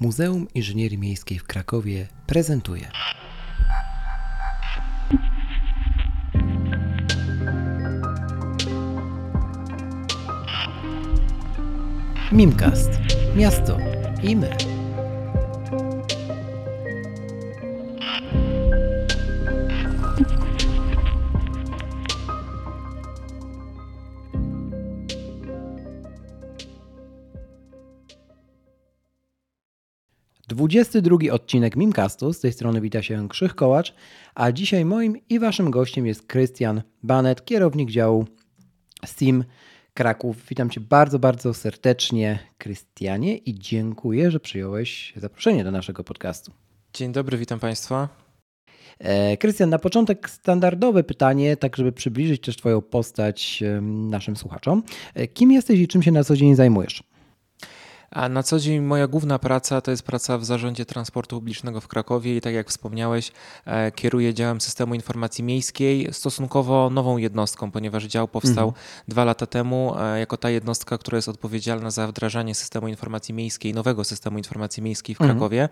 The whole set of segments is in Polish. Muzeum Inżynierii Miejskiej w Krakowie prezentuje MIMcast. Miasto i my. Dwudziesty drugi odcinek MIMcastu, z tej strony wita się Krzych Kołacz, a dzisiaj moim i waszym gościem jest Krystian Banet, kierownik działu SIM Kraków. Witam cię bardzo, bardzo serdecznie, Krystianie, i dziękuję, że przyjąłeś zaproszenie do naszego podcastu. Dzień dobry, witam państwa. Krystian, na początek standardowe pytanie, tak żeby przybliżyć też twoją postać naszym słuchaczom. Kim jesteś i czym się na co dzień zajmujesz? A na co dzień moja główna praca to jest praca w Zarządzie Transportu Publicznego w Krakowie i tak jak wspomniałeś, kieruję działem Systemu Informacji Miejskiej, stosunkowo nową jednostką, ponieważ dział powstał 2 lata temu jako ta jednostka, która jest odpowiedzialna za wdrażanie Systemu Informacji Miejskiej, nowego Systemu Informacji Miejskiej w Krakowie.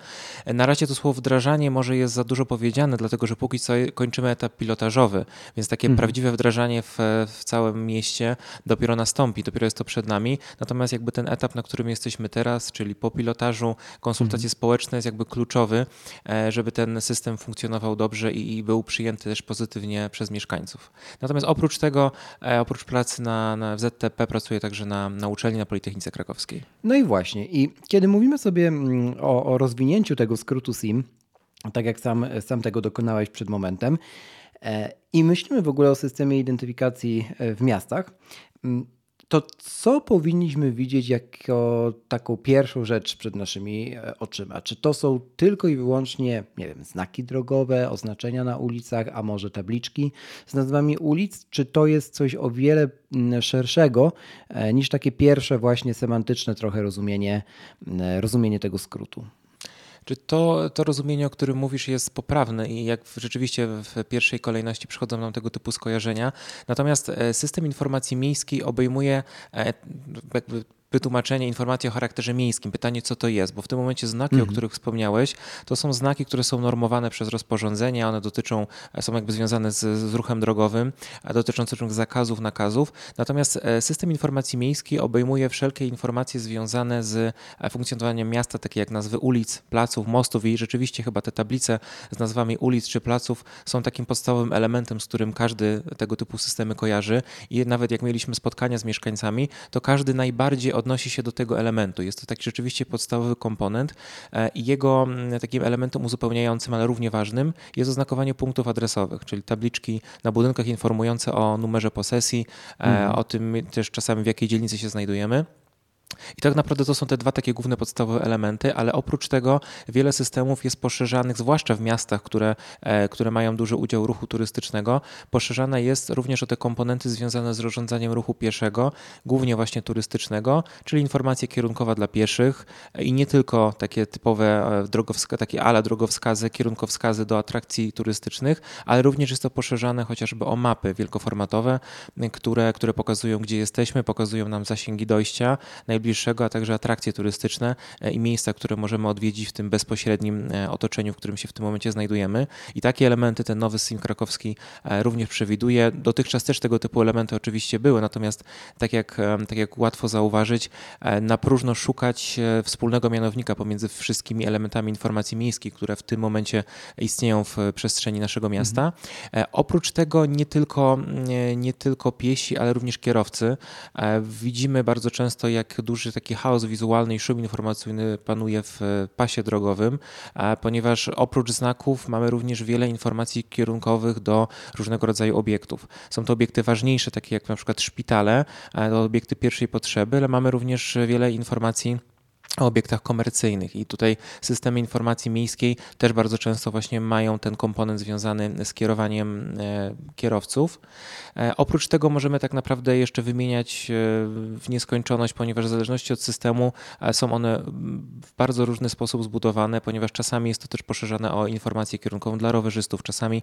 Na razie to słowo wdrażanie może jest za dużo powiedziane, dlatego że póki co kończymy etap pilotażowy, więc takie prawdziwe wdrażanie w całym mieście dopiero nastąpi, dopiero jest to przed nami. Natomiast jakby ten etap, na którym jesteśmy teraz, czyli po pilotażu, konsultacje społeczne jest jakby kluczowy, żeby ten system funkcjonował dobrze i był przyjęty też pozytywnie przez mieszkańców. Natomiast oprócz tego, oprócz pracy na ZTP pracuję także na uczelni, na Politechnice Krakowskiej. No i właśnie, i kiedy mówimy sobie o rozwinięciu tego skrótu SIM, tak jak sam tego dokonałeś przed momentem, i myślimy w ogóle o systemie identyfikacji w miastach, to co powinniśmy widzieć jako taką pierwszą rzecz przed naszymi oczyma? Czy to są tylko i wyłącznie, nie wiem, znaki drogowe, oznaczenia na ulicach, a może tabliczki z nazwami ulic? Czy to jest coś o wiele szerszego niż takie pierwsze właśnie semantyczne trochę rozumienie tego skrótu? Czy to rozumienie, o którym mówisz, jest poprawne i jak rzeczywiście w pierwszej kolejności przychodzą nam tego typu skojarzenia. Natomiast system informacji miejskiej obejmuje jakby wytłumaczenie informacji o charakterze miejskim. Pytanie, co to jest, bo w tym momencie znaki, o których wspomniałeś, to są znaki, które są normowane przez rozporządzenia, one dotyczą, są jakby związane z ruchem drogowym, dotyczące zakazów, nakazów. Natomiast system informacji miejskiej obejmuje wszelkie informacje związane z funkcjonowaniem miasta, takie jak nazwy ulic, placów, mostów i rzeczywiście chyba te tablice z nazwami ulic czy placów są takim podstawowym elementem, z którym każdy tego typu systemy kojarzy i nawet jak mieliśmy spotkania z mieszkańcami, to każdy najbardziej odnosi się do tego elementu. Jest to taki rzeczywiście podstawowy komponent i jego takim elementem uzupełniającym, ale równie ważnym jest oznakowanie punktów adresowych, czyli tabliczki na budynkach informujące o numerze posesji, o tym też czasami w jakiej dzielnicy się znajdujemy. I tak naprawdę to są te 2 takie główne podstawowe elementy, ale oprócz tego wiele systemów jest poszerzanych, zwłaszcza w miastach, które mają duży udział ruchu turystycznego. Poszerzane jest również o te komponenty związane z zarządzaniem ruchu pieszego, głównie właśnie turystycznego, czyli informacja kierunkowa dla pieszych i nie tylko takie typowe takie ala drogowskazy, kierunkowskazy do atrakcji turystycznych, ale również jest to poszerzane chociażby o mapy wielkoformatowe, które pokazują, gdzie jesteśmy, pokazują nam zasięgi dojścia, najbliższego, a także atrakcje turystyczne i miejsca, które możemy odwiedzić w tym bezpośrednim otoczeniu, w którym się w tym momencie znajdujemy. I takie elementy ten nowy SIM krakowski również przewiduje. Dotychczas też tego typu elementy oczywiście były, natomiast tak jak łatwo zauważyć, na próżno szukać wspólnego mianownika pomiędzy wszystkimi elementami informacji miejskiej, które w tym momencie istnieją w przestrzeni naszego miasta. Oprócz tego nie tylko piesi, ale również kierowcy. Widzimy bardzo często, jak duży taki chaos wizualny i szum informacyjny panuje w pasie drogowym, ponieważ oprócz znaków mamy również wiele informacji kierunkowych do różnego rodzaju obiektów. Są to obiekty ważniejsze, takie jak na przykład szpitale, obiekty pierwszej potrzeby, ale mamy również wiele informacji o obiektach komercyjnych i tutaj systemy informacji miejskiej też bardzo często właśnie mają ten komponent związany z kierowaniem kierowców. Oprócz tego możemy tak naprawdę jeszcze wymieniać w nieskończoność, ponieważ w zależności od systemu są one w bardzo różny sposób zbudowane, ponieważ czasami jest to też poszerzane o informację kierunkową dla rowerzystów, czasami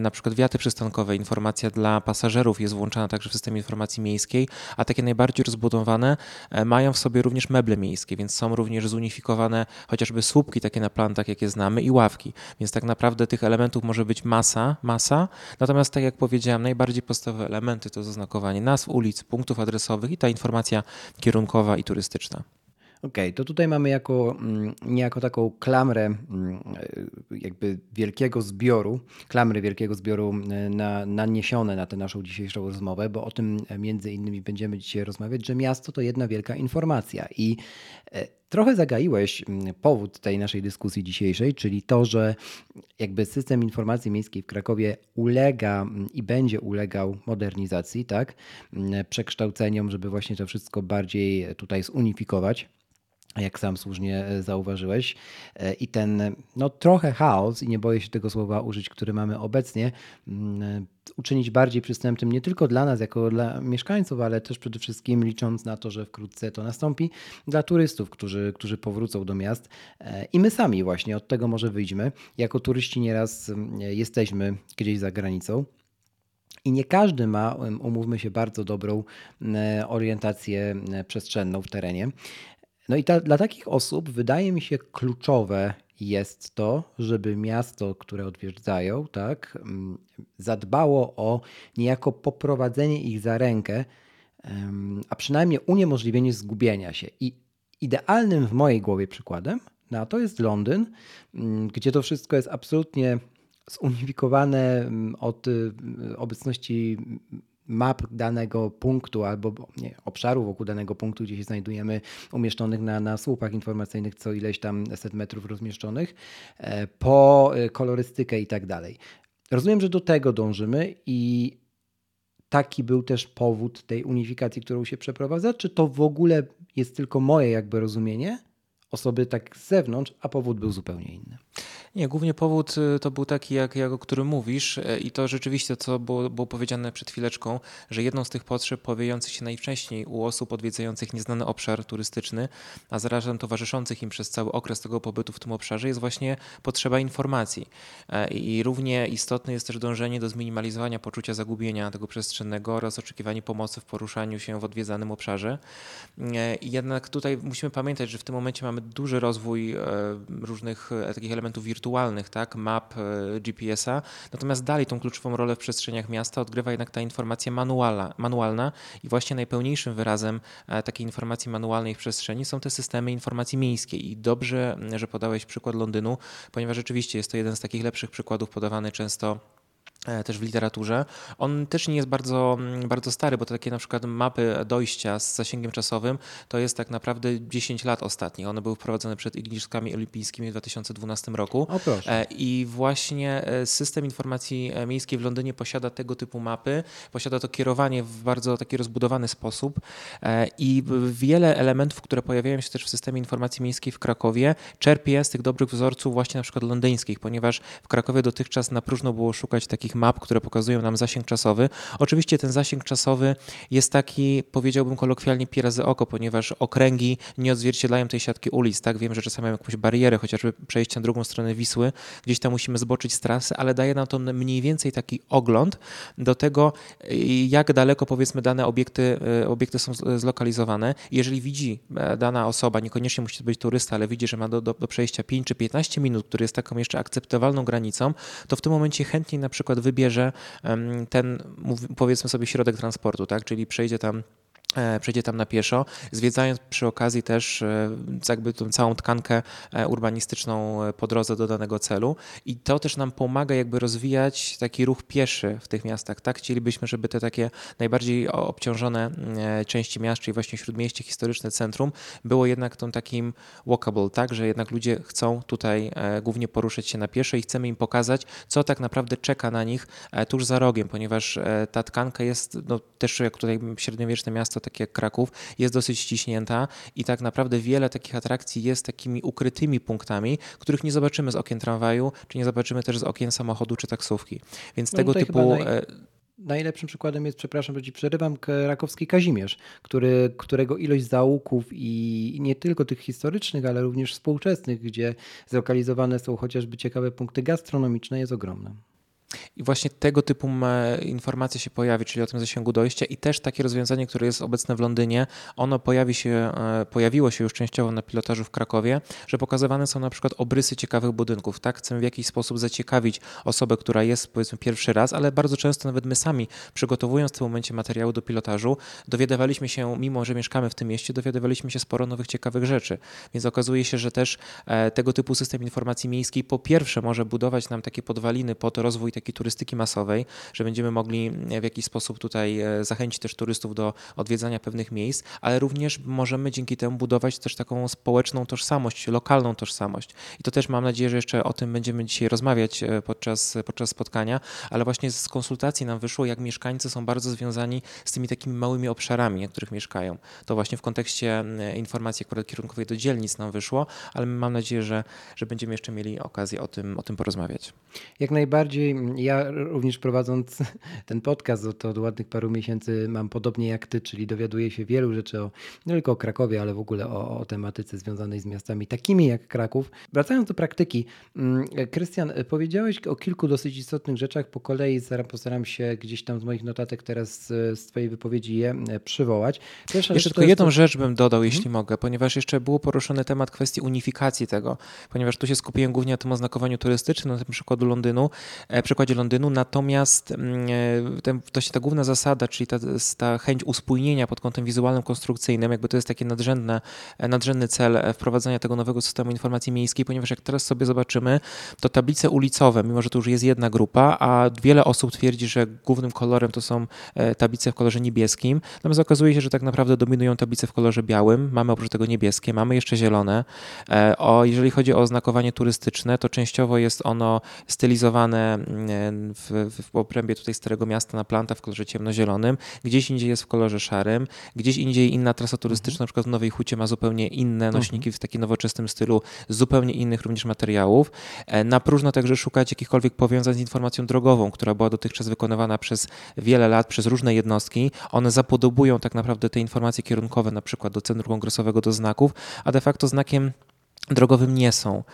na przykład wiaty przystankowe, informacja dla pasażerów jest włączana także w systemie informacji miejskiej, a takie najbardziej rozbudowane mają w sobie również meble miejskie, więc są są również zunifikowane chociażby słupki takie na plantach, jakie znamy, i ławki. Więc tak naprawdę tych elementów może być masa. Natomiast tak jak powiedziałem, najbardziej podstawowe elementy to oznakowanie nazw, ulic, punktów adresowych i ta informacja kierunkowa i turystyczna. Okej, to tutaj mamy niejako taką klamrę jakby wielkiego zbioru naniesione na tę naszą dzisiejszą rozmowę, bo o tym między innymi będziemy dzisiaj rozmawiać, że miasto to jedna wielka informacja i trochę zagaiłeś powód tej naszej dyskusji dzisiejszej, czyli to, że jakby system informacji miejskiej w Krakowie ulega i będzie ulegał modernizacji, tak? Przekształceniom, żeby właśnie to wszystko bardziej tutaj zunifikować, jak sam słusznie zauważyłeś. I ten trochę chaos, i nie boję się tego słowa użyć, który mamy obecnie, uczynić bardziej przystępnym nie tylko dla nas, jako dla mieszkańców, ale też przede wszystkim licząc na to, że wkrótce to nastąpi, dla turystów, którzy powrócą do miast. I my sami właśnie od tego może wyjdźmy. Jako turyści nieraz jesteśmy gdzieś za granicą. I nie każdy ma, umówmy się, bardzo dobrą orientację przestrzenną w terenie. Dla takich osób wydaje mi się kluczowe jest to, żeby miasto, które odwiedzają, tak, zadbało o niejako poprowadzenie ich za rękę, a przynajmniej uniemożliwienie zgubienia się. I idealnym w mojej głowie przykładem na to jest Londyn, gdzie to wszystko jest absolutnie zunifikowane od obecności map danego punktu albo obszaru wokół danego punktu, gdzie się znajdujemy, umieszczonych na słupach informacyjnych co ileś tam set metrów rozmieszczonych, po kolorystykę i tak dalej. Rozumiem, że do tego dążymy i taki był też powód tej unifikacji, którą się przeprowadza? Czy to w ogóle jest tylko moje jakby rozumienie osoby tak z zewnątrz, a powód był zupełnie inny? Nie, głównie powód to był taki, jak o którym mówisz, i to rzeczywiście, co było powiedziane przed chwileczką, że jedną z tych potrzeb pojawiających się najwcześniej u osób odwiedzających nieznany obszar turystyczny, a zarazem towarzyszących im przez cały okres tego pobytu w tym obszarze, jest właśnie potrzeba informacji. I równie istotne jest też dążenie do zminimalizowania poczucia zagubienia tego przestrzennego oraz oczekiwanie pomocy w poruszaniu się w odwiedzanym obszarze. I jednak tutaj musimy pamiętać, że w tym momencie mamy duży rozwój różnych takich elementów wirtualnych, tak, map, GPS-a. Natomiast dalej tą kluczową rolę w przestrzeniach miasta odgrywa jednak ta informacja manualna i właśnie najpełniejszym wyrazem takiej informacji manualnej w przestrzeni są te systemy informacji miejskiej. I dobrze, że podałeś przykład Londynu, ponieważ rzeczywiście jest to jeden z takich lepszych przykładów, podawany często też w literaturze. On też nie jest bardzo, bardzo stary, bo to takie na przykład mapy dojścia z zasięgiem czasowym to jest tak naprawdę 10 lat ostatnich. One były wprowadzone przed Igrzyskami Olimpijskimi w 2012 roku. O proszę. I właśnie system informacji miejskiej w Londynie posiada tego typu mapy, posiada to kierowanie w bardzo taki rozbudowany sposób i wiele elementów, które pojawiają się też w systemie informacji miejskiej w Krakowie, czerpie z tych dobrych wzorców właśnie na przykład londyńskich, ponieważ w Krakowie dotychczas na próżno było szukać takich map, które pokazują nam zasięg czasowy. Oczywiście ten zasięg czasowy jest taki, powiedziałbym kolokwialnie, pi razy oko, ponieważ okręgi nie odzwierciedlają tej siatki ulic. Tak? Wiem, że czasami mamy jakąś barierę, chociażby przejście na drugą stronę Wisły, gdzieś tam musimy zboczyć z trasy, ale daje nam to mniej więcej taki ogląd do tego, jak daleko, powiedzmy, dane obiekty są zlokalizowane. Jeżeli widzi dana osoba, niekoniecznie musi to być turysta, ale widzi, że ma do przejścia 5 czy 15 minut, który jest taką jeszcze akceptowalną granicą, to w tym momencie chętniej na przykład wybierze ten, powiedzmy sobie, środek transportu, tak? Czyli przejdzie tam na pieszo, zwiedzając przy okazji też jakby tą całą tkankę urbanistyczną po drodze do danego celu. I to też nam pomaga jakby rozwijać taki ruch pieszy w tych miastach. Tak? Chcielibyśmy, żeby te takie najbardziej obciążone części miast, czyli właśnie śródmieście, historyczne centrum, było jednak tą takim walkable, tak? Że jednak ludzie chcą tutaj głównie poruszać się na pieszo i chcemy im pokazać, co tak naprawdę czeka na nich tuż za rogiem, ponieważ ta tkanka jest też, jak tutaj średniowieczne miasto, takie jak Kraków, jest dosyć ściśnięta i tak naprawdę wiele takich atrakcji jest takimi ukrytymi punktami, których nie zobaczymy z okien tramwaju, czy nie zobaczymy też z okien samochodu czy taksówki. Więc tego typu... Najlepszym przykładem jest, przepraszam, że ci przerywam, krakowski Kazimierz, którego ilość zaułków i nie tylko tych historycznych, ale również współczesnych, gdzie zlokalizowane są chociażby ciekawe punkty gastronomiczne, jest ogromna. I właśnie tego typu informacje się pojawi, czyli o tym zasięgu dojścia i też takie rozwiązanie, które jest obecne w Londynie, ono pojawiło się już częściowo na pilotażu w Krakowie, że pokazywane są na przykład obrysy ciekawych budynków. Tak? Chcemy w jakiś sposób zaciekawić osobę, która jest powiedzmy pierwszy raz, ale bardzo często nawet my sami, przygotowując w tym momencie materiały do pilotażu, dowiadywaliśmy się, mimo że mieszkamy w tym mieście, dowiadywaliśmy się sporo nowych ciekawych rzeczy. Więc okazuje się, że też tego typu system informacji miejskiej po pierwsze może budować nam takie podwaliny pod rozwój taki turystyki masowej, że będziemy mogli w jakiś sposób tutaj zachęcić też turystów do odwiedzania pewnych miejsc, ale również możemy dzięki temu budować też taką społeczną tożsamość, lokalną tożsamość. I to też mam nadzieję, że jeszcze o tym będziemy dzisiaj rozmawiać podczas spotkania, ale właśnie z konsultacji nam wyszło, jak mieszkańcy są bardzo związani z tymi takimi małymi obszarami, na których mieszkają. To właśnie w kontekście informacji akurat kierunkowej do dzielnic nam wyszło, ale mam nadzieję, że będziemy jeszcze mieli okazję o tym porozmawiać. Jak najbardziej. Ja również prowadząc ten podcast od ładnych paru miesięcy mam podobnie jak ty, czyli dowiaduję się wielu rzeczy nie tylko o Krakowie, ale w ogóle o tematyce związanej z miastami takimi jak Kraków. Wracając do praktyki, Krystian, powiedziałeś o kilku dosyć istotnych rzeczach po kolei. Postaram się gdzieś tam z moich notatek teraz z twojej wypowiedzi je przywołać. Jeszcze tylko jedną rzecz bym dodał, jeśli mogę, ponieważ jeszcze był poruszony temat kwestii unifikacji tego, ponieważ tu się skupiłem głównie na tym oznakowaniu turystycznym, na tym przykładzie Londynu, natomiast ta główna zasada, czyli ta chęć uspójnienia pod kątem wizualnym, konstrukcyjnym, jakby to jest taki nadrzędny cel wprowadzania tego nowego systemu informacji miejskiej, ponieważ jak teraz sobie zobaczymy, to tablice ulicowe, mimo że to już jest jedna grupa, a wiele osób twierdzi, że głównym kolorem to są tablice w kolorze niebieskim, natomiast okazuje się, że tak naprawdę dominują tablice w kolorze białym, mamy oprócz tego niebieskie, mamy jeszcze zielone. Jeżeli chodzi o oznakowanie turystyczne, to częściowo jest ono stylizowane w obrębie tutaj Starego Miasta na Planta w kolorze ciemnozielonym, gdzieś indziej jest w kolorze szarym, gdzieś indziej inna trasa turystyczna, na przykład w Nowej Hucie ma zupełnie inne nośniki w takim nowoczesnym stylu, z zupełnie innych również materiałów. Na próżno także szukać jakichkolwiek powiązań z informacją drogową, która była dotychczas wykonywana przez wiele lat, przez różne jednostki. One zapodobują tak naprawdę te informacje kierunkowe, na przykład do Centrum Kongresowego, do znaków, a de facto znakiem drogowym nie są.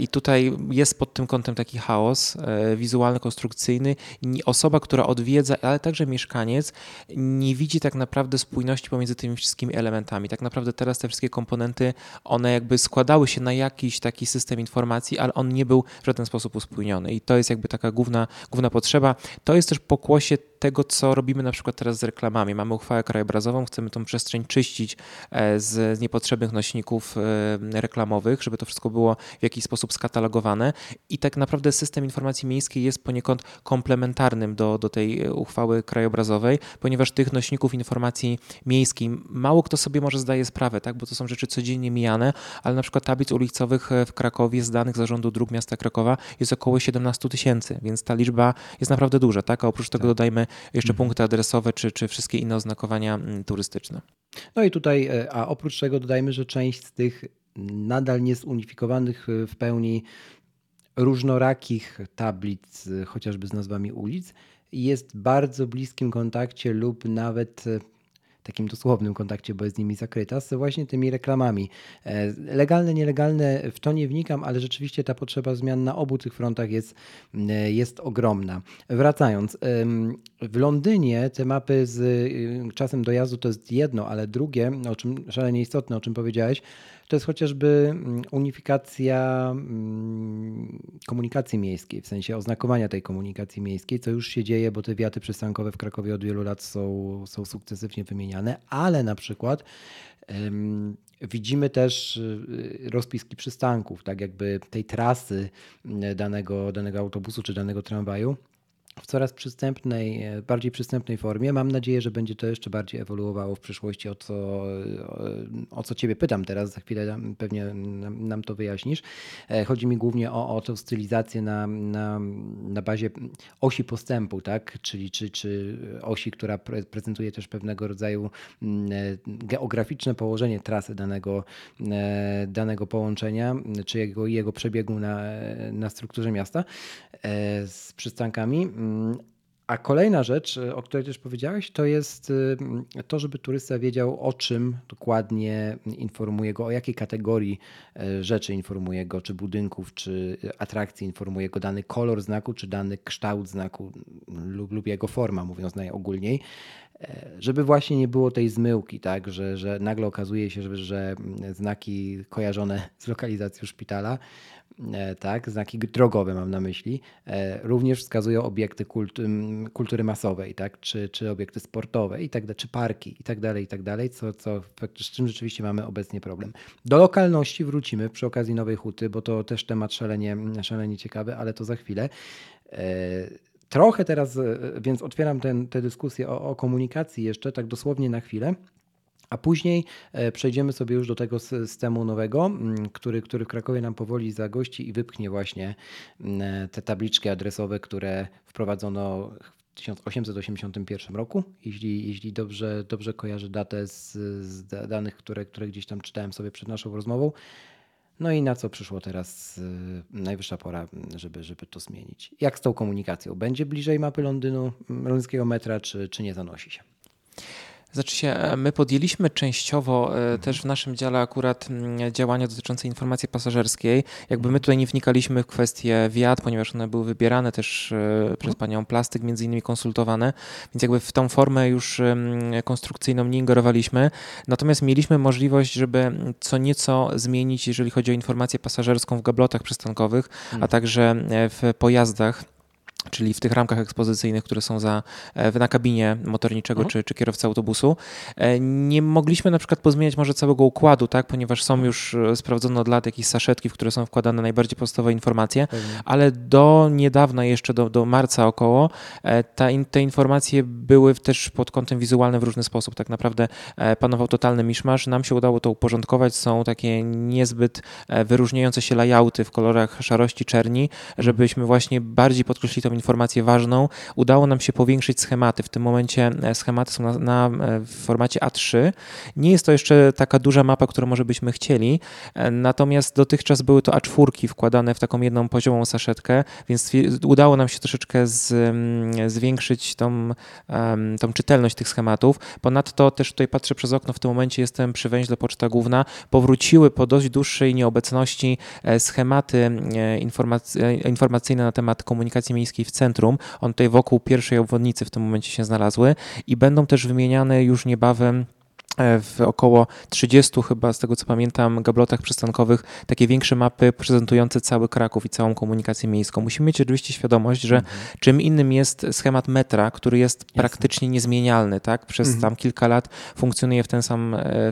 I tutaj jest pod tym kątem taki chaos wizualny, konstrukcyjny. Osoba, która odwiedza, ale także mieszkaniec, nie widzi tak naprawdę spójności pomiędzy tymi wszystkimi elementami. Tak naprawdę teraz te wszystkie komponenty, one jakby składały się na jakiś taki system informacji, ale on nie był w żaden sposób uspójniony. I to jest jakby taka główna potrzeba. To jest też pokłosie tego, co robimy na przykład teraz z reklamami. Mamy uchwałę krajobrazową, chcemy tą przestrzeń czyścić z niepotrzebnych nośników reklamowych, żeby to wszystko było w jakiś sposób skatalogowane i tak naprawdę system informacji miejskiej jest poniekąd komplementarnym do tej uchwały krajobrazowej, ponieważ tych nośników informacji miejskiej mało kto sobie może zdaje sprawę, tak? Bo to są rzeczy codziennie mijane, ale na przykład tablic ulicowych w Krakowie z danych Zarządu Dróg Miasta Krakowa jest około 17 000, więc ta liczba jest naprawdę duża, tak? A oprócz tego dodajmy jeszcze punkty adresowe, czy wszystkie inne oznakowania turystyczne. No i tutaj, a oprócz tego dodajmy, że część z tych nadal niesunifikowanych w pełni różnorakich tablic, chociażby z nazwami ulic, jest w bardzo bliskim kontakcie lub nawet takim dosłownym kontakcie, bo jest z nimi zakryta, z właśnie tymi reklamami. Legalne, nielegalne, w to nie wnikam, ale rzeczywiście ta potrzeba zmian na obu tych frontach jest ogromna. Wracając, w Londynie te mapy z czasem dojazdu to jest jedno, ale drugie, o czym szalenie istotne, o czym powiedziałeś, to jest chociażby unifikacja komunikacji miejskiej, w sensie oznakowania tej komunikacji miejskiej, co już się dzieje, bo te wiaty przystankowe w Krakowie od wielu lat są sukcesywnie wymieniane, ale na przykład widzimy też rozpiski przystanków, tak jakby tej trasy danego autobusu czy danego tramwaju w coraz bardziej przystępnej formie. Mam nadzieję, że będzie to jeszcze bardziej ewoluowało w przyszłości, o co ciebie pytam teraz, za chwilę pewnie nam to wyjaśnisz. Chodzi mi głównie o tę stylizację na bazie osi postępu, tak? Czyli czy osi, która prezentuje też pewnego rodzaju geograficzne położenie trasy danego połączenia, czy jego przebiegu na strukturze miasta z przystankami. A kolejna rzecz, o której też powiedziałeś, to jest to, żeby turysta wiedział, o czym dokładnie informuje go, o jakiej kategorii rzeczy informuje go, czy budynków, czy atrakcji informuje go dany kolor znaku, czy dany kształt znaku lub jego forma, mówiąc najogólniej. Żeby właśnie nie było tej zmyłki, tak, że nagle okazuje się, że znaki kojarzone z lokalizacją szpitala, tak, znaki drogowe mam na myśli, również wskazują obiekty kultury masowej, tak, czy obiekty sportowe, i tak dalej, czy parki, i tak dalej, z czym rzeczywiście mamy obecnie problem. Do lokalności wrócimy przy okazji Nowej Huty, bo to też temat szalenie ciekawy, ale to za chwilę. Trochę teraz, więc otwieram tę dyskusję o komunikacji jeszcze tak dosłownie na chwilę, a później przejdziemy sobie już do tego systemu nowego, który w Krakowie nam powoli zagości i wypchnie właśnie te tabliczki adresowe, które wprowadzono w 1881 roku, jeśli dobrze kojarzę datę z danych, które gdzieś tam czytałem sobie przed naszą rozmową. No i na co przyszło teraz najwyższa pora, żeby to zmienić? Jak z tą komunikacją? Będzie bliżej mapy Londynu, londyńskiego metra, czy nie zanosi się? Znaczy się, my podjęliśmy częściowo też w naszym dziale akurat działania dotyczące informacji pasażerskiej. Jakby my tutaj nie wnikaliśmy w kwestie wiat, ponieważ one były wybierane też przez panią Plastyk, między innymi konsultowane, więc jakby w tą formę już konstrukcyjną nie ingerowaliśmy. Natomiast mieliśmy możliwość, żeby co nieco zmienić, jeżeli chodzi o informację pasażerską w gablotach przystankowych, a także w pojazdach, czyli w tych ramkach ekspozycyjnych, które są na kabinie motorniczego czy kierowcy autobusu. Nie mogliśmy na przykład pozmieniać może całego układu, tak, ponieważ są już sprawdzone od lat jakieś saszetki, w które są wkładane najbardziej podstawowe informacje, ale do niedawna, jeszcze do marca około, te informacje były też pod kątem wizualnym w różny sposób. Tak naprawdę panował totalny miszmasz. Nam się udało to uporządkować. Są takie niezbyt wyróżniające się layouty w kolorach szarości, czerni, żebyśmy właśnie bardziej podkreślili informację ważną. Udało nam się powiększyć schematy. W tym momencie schematy są w formacie A3. Nie jest to jeszcze taka duża mapa, którą może byśmy chcieli, natomiast dotychczas były to A4 wkładane w taką jedną poziomą saszetkę, więc udało nam się troszeczkę zwiększyć tą czytelność tych schematów. Ponadto też tutaj patrzę przez okno, w tym momencie jestem przy węźle Poczta Główna. Powróciły po dość dłuższej nieobecności schematy informacyjne na temat komunikacji miejskiej w centrum. One tutaj wokół pierwszej obwodnicy w tym momencie się znalazły i będą też wymieniane już niebawem w około 30 chyba, z tego co pamiętam, gablotach przystankowych takie większe mapy prezentujące cały Kraków i całą komunikację miejską. Musimy mieć oczywiście świadomość, że czym innym jest schemat metra, który jest praktycznie niezmienialny, tak? Przez tam kilka lat funkcjonuje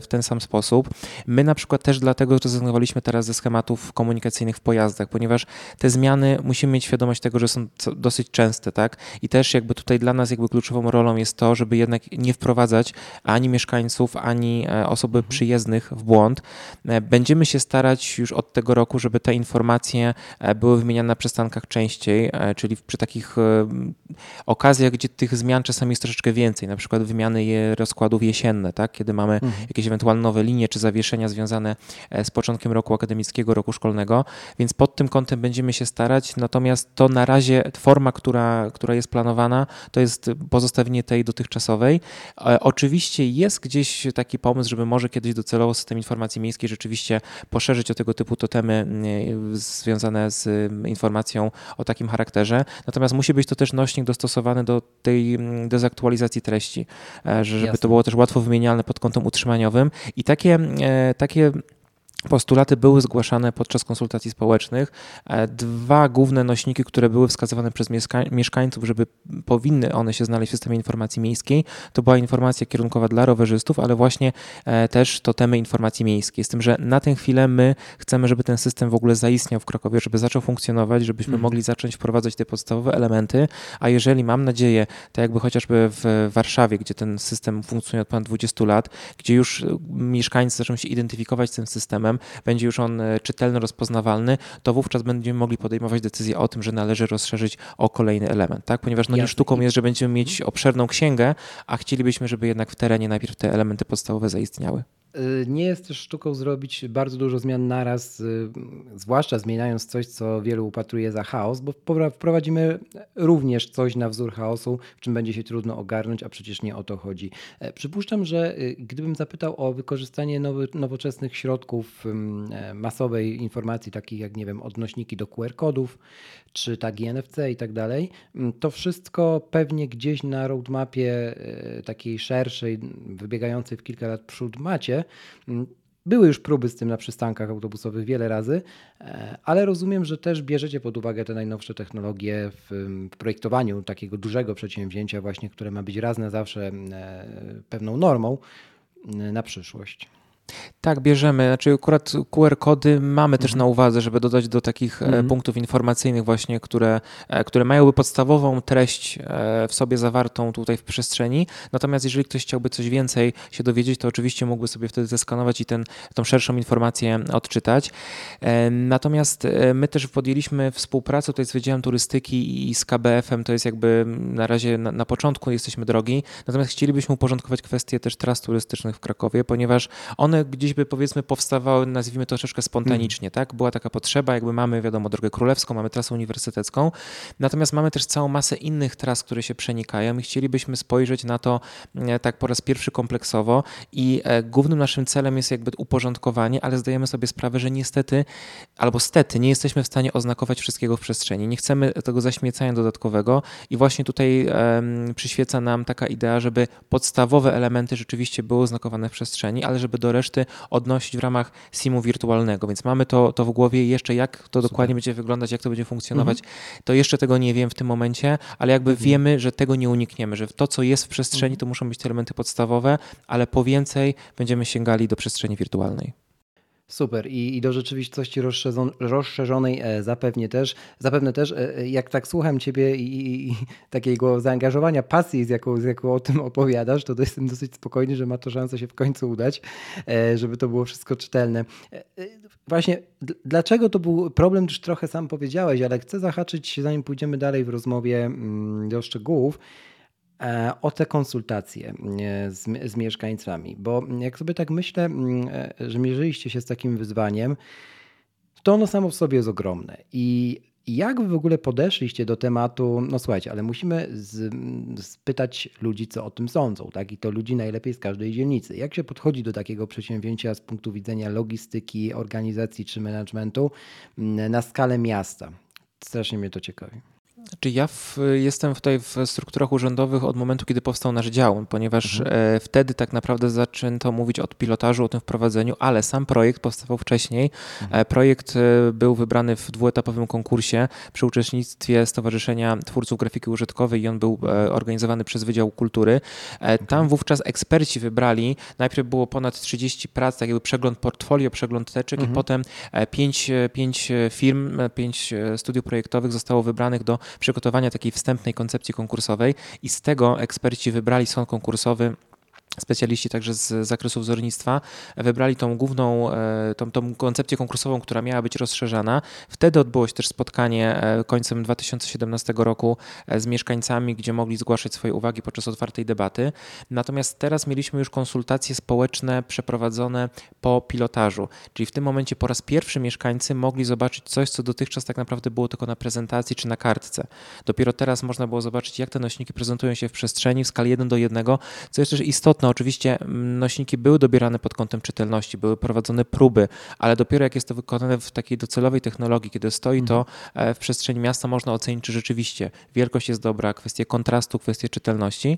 w ten sam sposób. My na przykład też dlatego zrezygnowaliśmy teraz ze schematów komunikacyjnych w pojazdach, ponieważ te zmiany, musimy mieć świadomość tego, że są dosyć częste, tak? I też jakby tutaj dla nas jakby kluczową rolą jest to, żeby jednak nie wprowadzać ani mieszkańców, ani osoby przyjezdnych w błąd. Będziemy się starać już od tego roku, żeby te informacje były wymieniane na przystankach częściej, czyli przy takich okazjach, gdzie tych zmian czasami jest troszeczkę więcej, na przykład wymiany rozkładów jesienne, tak? Kiedy mamy jakieś ewentualne nowe linie czy zawieszenia związane z początkiem roku akademickiego, roku szkolnego, więc pod tym kątem będziemy się starać, natomiast to na razie forma, która jest planowana, to jest pozostawienie tej dotychczasowej. Oczywiście jest gdzieś taki pomysł, żeby może kiedyś docelowo system informacji miejskiej rzeczywiście poszerzyć o tego typu totemy związane z informacją o takim charakterze. Natomiast musi być to też nośnik dostosowany do tej dezaktualizacji treści, żeby to było też łatwo wymienialne pod kątem utrzymaniowym. I takie postulaty były zgłaszane podczas konsultacji społecznych. Dwa główne nośniki, które były wskazywane przez mieszkańców, żeby powinny one się znaleźć w systemie informacji miejskiej, to była informacja kierunkowa dla rowerzystów, ale właśnie też totemy informacji miejskiej. Z tym, że na tę chwilę my chcemy, żeby ten system w ogóle zaistniał w Krakowie, żeby zaczął funkcjonować, żebyśmy mogli zacząć wprowadzać te podstawowe elementy, a jeżeli, mam nadzieję, tak jakby chociażby w Warszawie, gdzie ten system funkcjonuje od ponad 20 lat, gdzie już mieszkańcy zaczną się identyfikować z tym systemem, systemem, będzie już on czytelny, rozpoznawalny, to wówczas będziemy mogli podejmować decyzję o tym, że należy rozszerzyć o kolejny element, tak? Ponieważ no nie sztuką jest, że będziemy mieć obszerną księgę, a chcielibyśmy, żeby jednak w terenie najpierw te elementy podstawowe zaistniały. Nie jest też sztuką zrobić bardzo dużo zmian naraz, zwłaszcza zmieniając coś, co wielu upatruje za chaos, bo wprowadzimy również coś na wzór chaosu, w czym będzie się trudno ogarnąć, a przecież nie o to chodzi. Przypuszczam, że gdybym zapytał o wykorzystanie nowoczesnych środków masowej informacji, takich jak, nie wiem, odnośniki do QR-kodów, czy tagi NFC i tak dalej, to wszystko pewnie gdzieś na roadmapie takiej szerszej, wybiegającej w kilka lat przód macie. Były już próby z tym na przystankach autobusowych wiele razy, ale rozumiem, że też bierzecie pod uwagę te najnowsze technologie w projektowaniu takiego dużego przedsięwzięcia właśnie, które ma być raz na zawsze pewną normą na przyszłość. Tak, bierzemy. Znaczy akurat QR-kody mamy też na uwadze, żeby dodać do takich punktów informacyjnych właśnie, które mają podstawową treść w sobie zawartą tutaj w przestrzeni. Natomiast jeżeli ktoś chciałby coś więcej się dowiedzieć, to oczywiście mógłby sobie wtedy zeskanować i tą szerszą informację odczytać. Natomiast my też podjęliśmy współpracę tutaj z Wydziałem Turystyki i z KBF-em. To jest jakby na razie na początku jesteśmy drogi. Natomiast chcielibyśmy uporządkować kwestie też tras turystycznych w Krakowie, ponieważ one gdzieś by powiedzmy powstawały, nazwijmy to troszeczkę spontanicznie, tak? Była taka potrzeba, jakby mamy, wiadomo, Drogę Królewską, mamy trasę uniwersytecką, natomiast mamy też całą masę innych tras, które się przenikają i chcielibyśmy spojrzeć na to tak po raz pierwszy kompleksowo i głównym naszym celem jest jakby uporządkowanie, ale zdajemy sobie sprawę, że niestety albo stety nie jesteśmy w stanie oznakować wszystkiego w przestrzeni. Nie chcemy tego zaśmiecania dodatkowego i właśnie tutaj przyświeca nam taka idea, żeby podstawowe elementy rzeczywiście były oznakowane w przestrzeni, ale żeby do reszty odnosić w ramach SIM-u wirtualnego, więc mamy to w głowie jeszcze, jak to dokładnie będzie wyglądać, jak to będzie funkcjonować, to jeszcze tego nie wiem w tym momencie, ale jakby wiemy, że tego nie unikniemy, że to, co jest w przestrzeni, to muszą być te elementy podstawowe, ale po więcej będziemy sięgali do przestrzeni wirtualnej. Super i do rzeczywistości rozszerzonej zapewne też, jak tak słucham ciebie i takiego zaangażowania, pasji, z jaką o tym opowiadasz, to jestem dosyć spokojny, że ma to szansę się w końcu udać, żeby to było wszystko czytelne. Właśnie dlaczego to był problem, już trochę sam powiedziałeś, ale chcę zahaczyć, zanim pójdziemy dalej w rozmowie do szczegółów, o te konsultacje z mieszkańcami, bo jak sobie tak myślę, że mierzyliście się z takim wyzwaniem, to ono samo w sobie jest ogromne i jak wy w ogóle podeszliście do tematu, no słuchajcie, ale musimy spytać ludzi, co o tym sądzą, tak? I to ludzi najlepiej z każdej dzielnicy. Jak się podchodzi do takiego przedsięwzięcia z punktu widzenia logistyki, organizacji czy managementu na skalę miasta? Strasznie mnie to ciekawi. Znaczy ja jestem tutaj w strukturach urzędowych od momentu, kiedy powstał nasz dział, ponieważ wtedy tak naprawdę zaczęto mówić o pilotażu, o tym wprowadzeniu, ale sam projekt powstawał wcześniej. Projekt był wybrany w dwuetapowym konkursie przy uczestnictwie Stowarzyszenia Twórców Grafiki Użytkowej i on był organizowany przez Wydział Kultury. Tam wówczas eksperci wybrali, najpierw było ponad 30 prac, tak jakby przegląd portfolio, przegląd teczek i potem 5 firm, 5 studiów projektowych zostało wybranych do przygotowania takiej wstępnej koncepcji konkursowej i z tego eksperci wybrali sąd konkursowy, specjaliści także z zakresu wzornictwa, wybrali tą główną, tą koncepcję konkursową, która miała być rozszerzana. Wtedy odbyło się też spotkanie końcem 2017 roku z mieszkańcami, gdzie mogli zgłaszać swoje uwagi podczas otwartej debaty. Natomiast teraz mieliśmy już konsultacje społeczne przeprowadzone po pilotażu, czyli w tym momencie po raz pierwszy mieszkańcy mogli zobaczyć coś, co dotychczas tak naprawdę było tylko na prezentacji czy na kartce. Dopiero teraz można było zobaczyć, jak te nośniki prezentują się w przestrzeni w skali 1:1, co jest też istotne. No oczywiście nośniki były dobierane pod kątem czytelności, były prowadzone próby, ale dopiero jak jest to wykonane w takiej docelowej technologii, kiedy stoi to w przestrzeni miasta, można ocenić, czy rzeczywiście wielkość jest dobra, kwestie kontrastu, kwestie czytelności.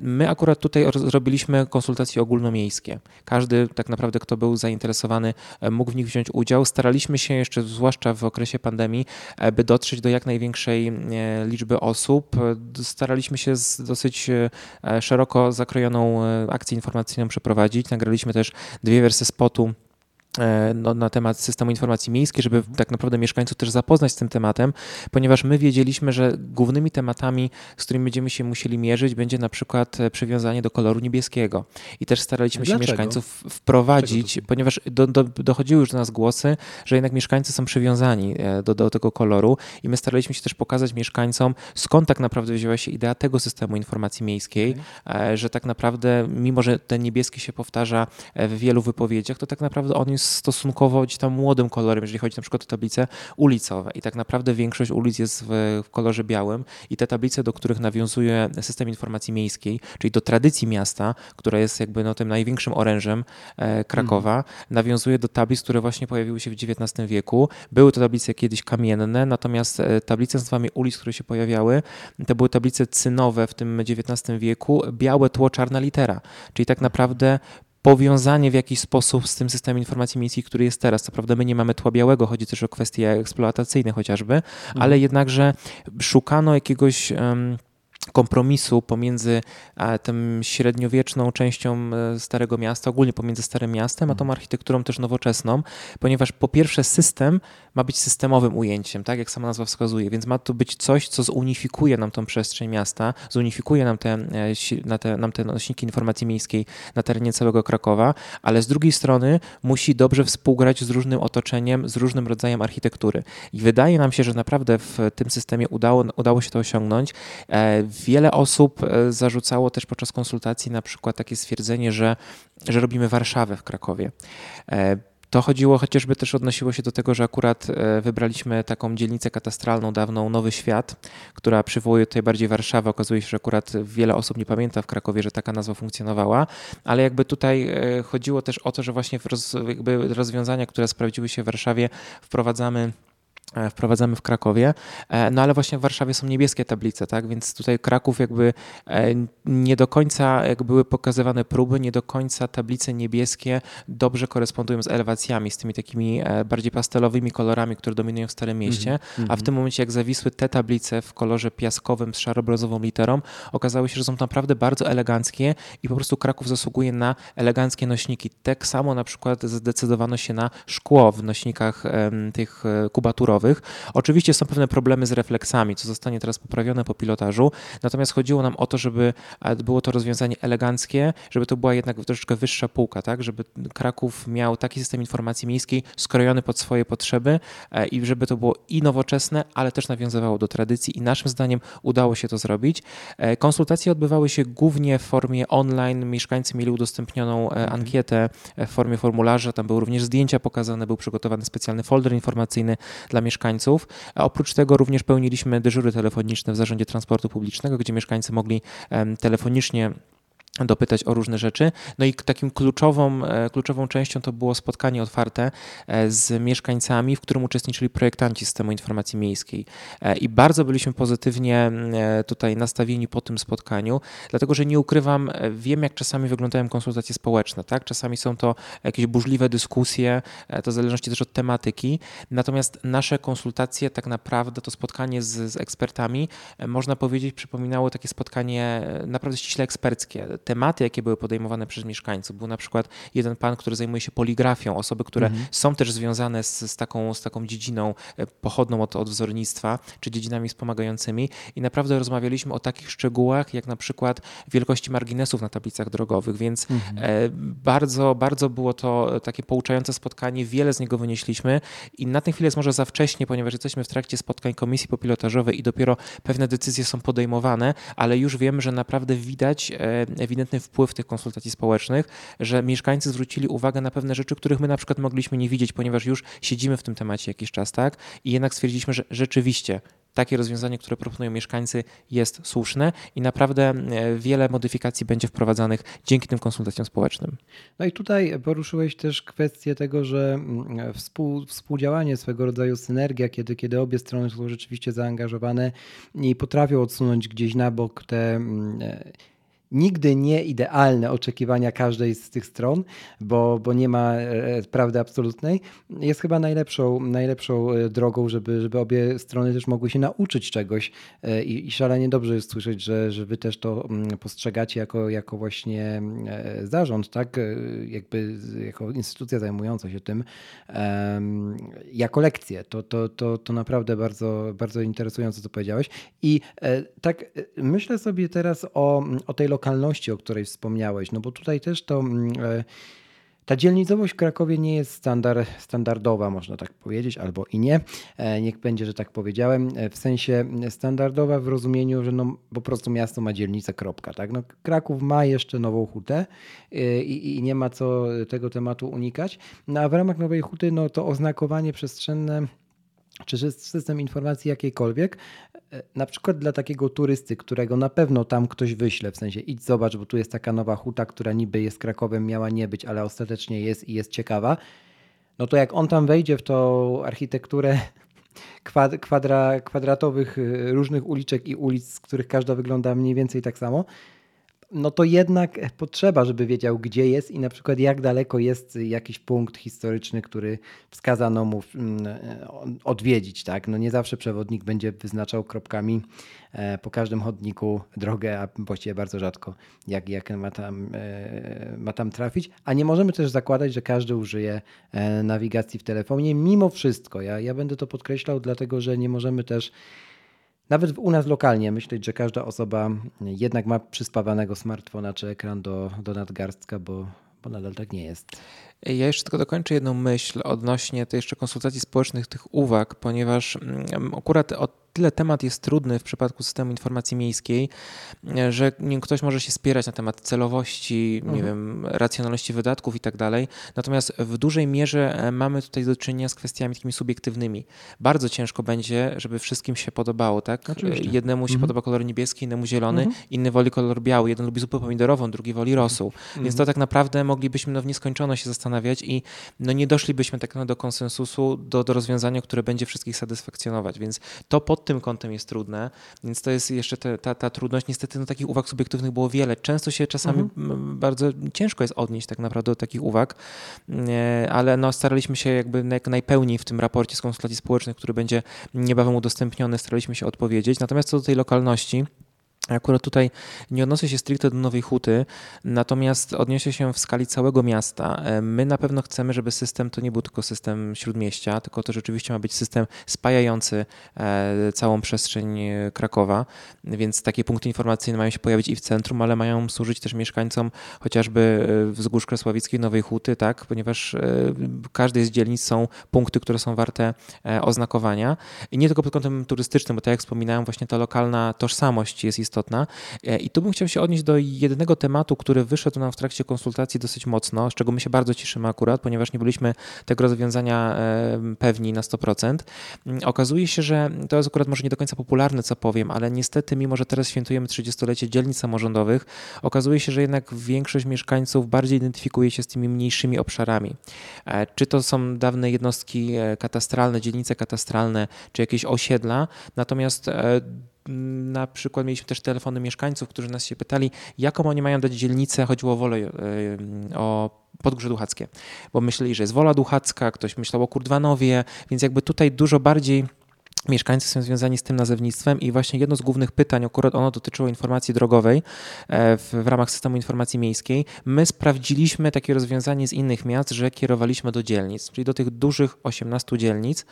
My akurat tutaj zrobiliśmy konsultacje ogólnomiejskie. Każdy tak naprawdę, kto był zainteresowany, mógł w nich wziąć udział. Staraliśmy się jeszcze, zwłaszcza w okresie pandemii, by dotrzeć do jak największej liczby osób. Staraliśmy się dosyć szeroko zakrojoną akcję informacyjną przeprowadzić. Nagraliśmy też 2 wersy spotu no, na temat systemu informacji miejskiej, żeby tak naprawdę mieszkańców też zapoznać z tym tematem, ponieważ my wiedzieliśmy, że głównymi tematami, z którymi będziemy się musieli mierzyć, będzie na przykład przywiązanie do koloru niebieskiego. I też staraliśmy się mieszkańców wprowadzić, ponieważ dochodziły już do nas głosy, że jednak mieszkańcy są przywiązani do tego koloru i my staraliśmy się też pokazać mieszkańcom, skąd tak naprawdę wzięła się idea tego systemu informacji miejskiej, że tak naprawdę mimo, że ten niebieski się powtarza w wielu wypowiedziach, to tak naprawdę on jest stosunkowo gdzieś tam młodym kolorem, jeżeli chodzi na przykład o tablice ulicowe. I tak naprawdę większość ulic jest w kolorze białym i te tablice, do których nawiązuje system informacji miejskiej, czyli do tradycji miasta, która jest jakby no tym największym orężem Krakowa, nawiązuje do tablic, które właśnie pojawiły się w XIX wieku. Były to tablice kiedyś kamienne, natomiast tablice z nazwami ulic, które się pojawiały, to były tablice cynowe w tym XIX wieku, białe tło, czarna litera. Czyli tak naprawdę powiązanie w jakiś sposób z tym systemem informacji miejskiej, który jest teraz. Co prawda my nie mamy tła białego, chodzi też o kwestie eksploatacyjne chociażby, ale jednakże szukano jakiegoś kompromisu pomiędzy tym średniowieczną częścią Starego Miasta, ogólnie pomiędzy Starym Miastem, a tą architekturą też nowoczesną, ponieważ po pierwsze system ma być systemowym ujęciem, tak jak sama nazwa wskazuje, więc ma to być coś, co zunifikuje nam tą przestrzeń miasta, zunifikuje nam te nośniki informacji miejskiej na terenie całego Krakowa, ale z drugiej strony musi dobrze współgrać z różnym otoczeniem, z różnym rodzajem architektury. I wydaje nam się, że naprawdę w tym systemie udało się to osiągnąć. Wiele osób zarzucało też podczas konsultacji na przykład takie stwierdzenie, że robimy Warszawę w Krakowie. To chodziło, chociażby też odnosiło się do tego, że akurat wybraliśmy taką dzielnicę katastralną dawną Nowy Świat, która przywołuje tutaj bardziej Warszawę. Okazuje się, że akurat wiele osób nie pamięta w Krakowie, że taka nazwa funkcjonowała, ale jakby tutaj chodziło też o to, że właśnie jakby rozwiązania, które sprawdziły się w Warszawie, wprowadzamy w Krakowie, no ale właśnie w Warszawie są niebieskie tablice, tak, więc tutaj Kraków jakby nie do końca, jak były pokazywane próby, nie do końca tablice niebieskie dobrze korespondują z elewacjami, z tymi takimi bardziej pastelowymi kolorami, które dominują w Starym Mieście, a w tym momencie jak zawisły te tablice w kolorze piaskowym z szaro-brązową literą, okazało się, że są naprawdę bardzo eleganckie i po prostu Kraków zasługuje na eleganckie nośniki. Tak samo na przykład zdecydowano się na szkło w nośnikach tych kubaturowych. Oczywiście są pewne problemy z refleksami, co zostanie teraz poprawione po pilotażu, natomiast chodziło nam o to, żeby było to rozwiązanie eleganckie, żeby to była jednak troszeczkę wyższa półka, tak? Żeby Kraków miał taki system informacji miejskiej skrojony pod swoje potrzeby i żeby to było i nowoczesne, ale też nawiązywało do tradycji i naszym zdaniem udało się to zrobić. Konsultacje odbywały się głównie w formie online, mieszkańcy mieli udostępnioną ankietę w formie formularza, tam były również zdjęcia pokazane, był przygotowany specjalny folder informacyjny dla mieszkańców. A oprócz tego również pełniliśmy dyżury telefoniczne w Zarządzie Transportu Publicznego, gdzie mieszkańcy mogli telefonicznie dopytać o różne rzeczy. No i takim kluczową częścią to było spotkanie otwarte z mieszkańcami, w którym uczestniczyli projektanci systemu informacji miejskiej. I bardzo byliśmy pozytywnie tutaj nastawieni po tym spotkaniu, dlatego że nie ukrywam, wiem jak czasami wyglądają konsultacje społeczne, tak? Czasami są to jakieś burzliwe dyskusje, to w zależności też od tematyki. Natomiast nasze konsultacje, tak naprawdę to spotkanie z ekspertami, można powiedzieć, przypominało takie spotkanie naprawdę ściśle eksperckie. Tematy, jakie były podejmowane przez mieszkańców. Był na przykład jeden pan, który zajmuje się poligrafią, osoby, które są też związane z taką dziedziną pochodną od wzornictwa, czy dziedzinami wspomagającymi i naprawdę rozmawialiśmy o takich szczegółach, jak na przykład wielkości marginesów na tablicach drogowych, więc bardzo, bardzo było to takie pouczające spotkanie, wiele z niego wynieśliśmy i na tę chwilę jest może za wcześnie, ponieważ jesteśmy w trakcie spotkań komisji popilotażowej i dopiero pewne decyzje są podejmowane, ale już wiem, że naprawdę widać ewidentny wpływ tych konsultacji społecznych, że mieszkańcy zwrócili uwagę na pewne rzeczy, których my na przykład mogliśmy nie widzieć, ponieważ już siedzimy w tym temacie jakiś czas, tak? I jednak stwierdziliśmy, że rzeczywiście takie rozwiązanie, które proponują mieszkańcy, jest słuszne i naprawdę wiele modyfikacji będzie wprowadzanych dzięki tym konsultacjom społecznym. No i tutaj poruszyłeś też kwestię tego, że współdziałanie, swego rodzaju synergia, kiedy obie strony są rzeczywiście zaangażowane i potrafią odsunąć gdzieś na bok te nigdy nie idealne oczekiwania każdej z tych stron, bo nie ma prawdy absolutnej, jest chyba najlepszą drogą, żeby obie strony też mogły się nauczyć czegoś i szalenie dobrze jest słyszeć, że wy też to postrzegacie jako właśnie zarząd, tak? Jakby jako instytucja zajmująca się tym, jako lekcję. To naprawdę bardzo, bardzo interesujące, co powiedziałeś. I tak myślę sobie teraz o tej lokalności, o której wspomniałeś, no bo tutaj też ta dzielnicowość w Krakowie nie jest standardowa, można tak powiedzieć, albo i nie. Niech będzie, że tak powiedziałem. W sensie standardowa w rozumieniu, że no, po prostu miasto ma dzielnicę, kropka. Tak? No, Kraków ma jeszcze Nową Hutę i nie ma co tego tematu unikać. No, a w ramach Nowej Huty no, to oznakowanie przestrzenne czy system informacji jakiejkolwiek, na przykład dla takiego turysty, którego na pewno tam ktoś wyśle, w sensie idź zobacz, bo tu jest taka Nowa Huta, która niby jest Krakowem, miała nie być, ale ostatecznie jest i jest ciekawa, no to jak on tam wejdzie w tą architekturę kwadratowych różnych uliczek i ulic, z których każda wygląda mniej więcej tak samo, no to jednak potrzeba, żeby wiedział, gdzie jest i na przykład jak daleko jest jakiś punkt historyczny, który wskazano mu odwiedzić. Tak? No nie zawsze przewodnik będzie wyznaczał kropkami po każdym chodniku drogę, a właściwie bardzo rzadko, jak ma tam trafić. A nie możemy też zakładać, że każdy użyje nawigacji w telefonie. Mimo wszystko, ja będę to podkreślał, dlatego że nie możemy też nawet u nas lokalnie myśleć, że każda osoba jednak ma przyspawanego smartfona czy ekran do nadgarstka, bo nadal tak nie jest. Ja jeszcze tylko dokończę jedną myśl odnośnie tej jeszcze konsultacji społecznych, tych uwag, ponieważ akurat o tyle temat jest trudny w przypadku systemu informacji miejskiej, że ktoś może się spierać na temat celowości, nie wiem, racjonalności wydatków i tak dalej. Natomiast w dużej mierze mamy tutaj do czynienia z kwestiami takimi subiektywnymi. Bardzo ciężko będzie, żeby wszystkim się podobało, tak? Oczywiście. Jednemu się podoba kolor niebieski, innemu zielony, inny woli kolor biały, jeden lubi zupę pomidorową, drugi woli rosół. Więc to tak naprawdę moglibyśmy w nieskończoność się zastanawiać i nie doszlibyśmy tak do konsensusu, do rozwiązania, które będzie wszystkich satysfakcjonować. Więc to pod tym kątem jest trudne, więc to jest jeszcze ta trudność. Niestety takich uwag subiektywnych było wiele. Często się czasami bardzo ciężko jest odnieść tak naprawdę do takich uwag, ale staraliśmy się jakby jak najpełniej w tym raporcie z konsultacji społecznych, który będzie niebawem udostępniony, staraliśmy się odpowiedzieć. Natomiast co do tej lokalności, akurat tutaj nie odnoszę się stricte do Nowej Huty, natomiast odniosę się w skali całego miasta. My na pewno chcemy, żeby system to nie był tylko system śródmieścia, tylko to rzeczywiście ma być system spajający całą przestrzeń Krakowa, więc takie punkty informacyjne mają się pojawić i w centrum, ale mają służyć też mieszkańcom chociażby wzgórz Krzesławickiej, Nowej Huty, tak? Ponieważ w każdej z dzielnic są punkty, które są warte oznakowania i nie tylko pod kątem turystycznym, bo tak jak wspominałem, właśnie ta lokalna tożsamość jest istotna. I tu bym chciał się odnieść do jednego tematu, który wyszedł nam w trakcie konsultacji dosyć mocno, z czego my się bardzo cieszymy akurat, ponieważ nie byliśmy tego rozwiązania pewni na 100%. Okazuje się, że to jest akurat może nie do końca popularne, co powiem, ale niestety, mimo że teraz świętujemy 30-lecie dzielnic samorządowych, okazuje się, że jednak większość mieszkańców bardziej identyfikuje się z tymi mniejszymi obszarami. Czy to są dawne jednostki katastralne, dzielnice katastralne, czy jakieś osiedla, natomiast na przykład mieliśmy też telefony mieszkańców, którzy nas się pytali, jaką oni mają dać dzielnicę, chodziło o Wolę, o Podgórze Duchackie, bo myśleli, że jest Wola Duchacka, ktoś myślał o Kurdwanowie, więc jakby tutaj dużo bardziej mieszkańcy są związani z tym nazewnictwem i właśnie jedno z głównych pytań, akurat ono dotyczyło informacji drogowej w ramach systemu informacji miejskiej. My sprawdziliśmy takie rozwiązanie z innych miast, że kierowaliśmy do dzielnic, czyli do tych dużych 18 dzielnic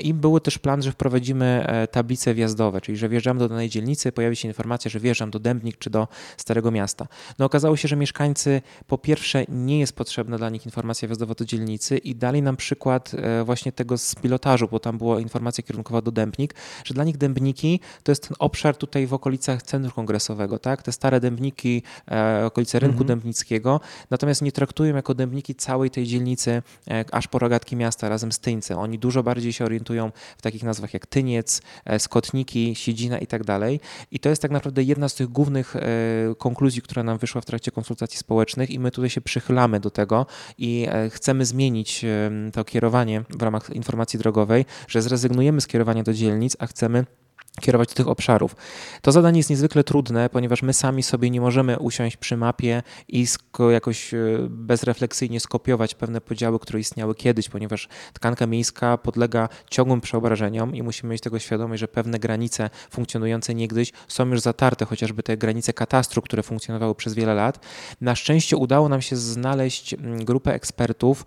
i był też plan, że wprowadzimy tablice wjazdowe, czyli że wjeżdżamy do danej dzielnicy, pojawi się informacja, że wjeżdżam do Dębnik czy do Starego Miasta. No okazało się, że mieszkańcy po pierwsze nie jest potrzebna dla nich informacja wjazdowa do dzielnicy i dali nam przykład właśnie tego z pilotażu, bo tam była informacja kierunkowa do Dębnik, że dla nich Dębniki to jest ten obszar tutaj w okolicach Centrum Kongresowego, tak? Te stare Dębniki, okolice Rynku Dębnickiego, natomiast nie traktują jako Dębniki całej tej dzielnicy aż po rogatki miasta razem z Tyńcem. Oni dużo bardziej się orientują w takich nazwach jak Tyniec, Skotniki, Siedzina i tak dalej. I to jest tak naprawdę jedna z tych głównych konkluzji, która nam wyszła w trakcie konsultacji społecznych i my tutaj się przychylamy do tego i chcemy zmienić to kierowanie w ramach informacji drogowej, że zrezygnujemy z kierowania do dzielnic, a chcemy kierować do tych obszarów. To zadanie jest niezwykle trudne, ponieważ my sami sobie nie możemy usiąść przy mapie i jakoś bezrefleksyjnie skopiować pewne podziały, które istniały kiedyś, ponieważ tkanka miejska podlega ciągłym przeobrażeniom i musimy mieć tego świadomość, że pewne granice funkcjonujące niegdyś są już zatarte, chociażby te granice katastru, które funkcjonowały przez wiele lat. Na szczęście udało nam się znaleźć grupę ekspertów,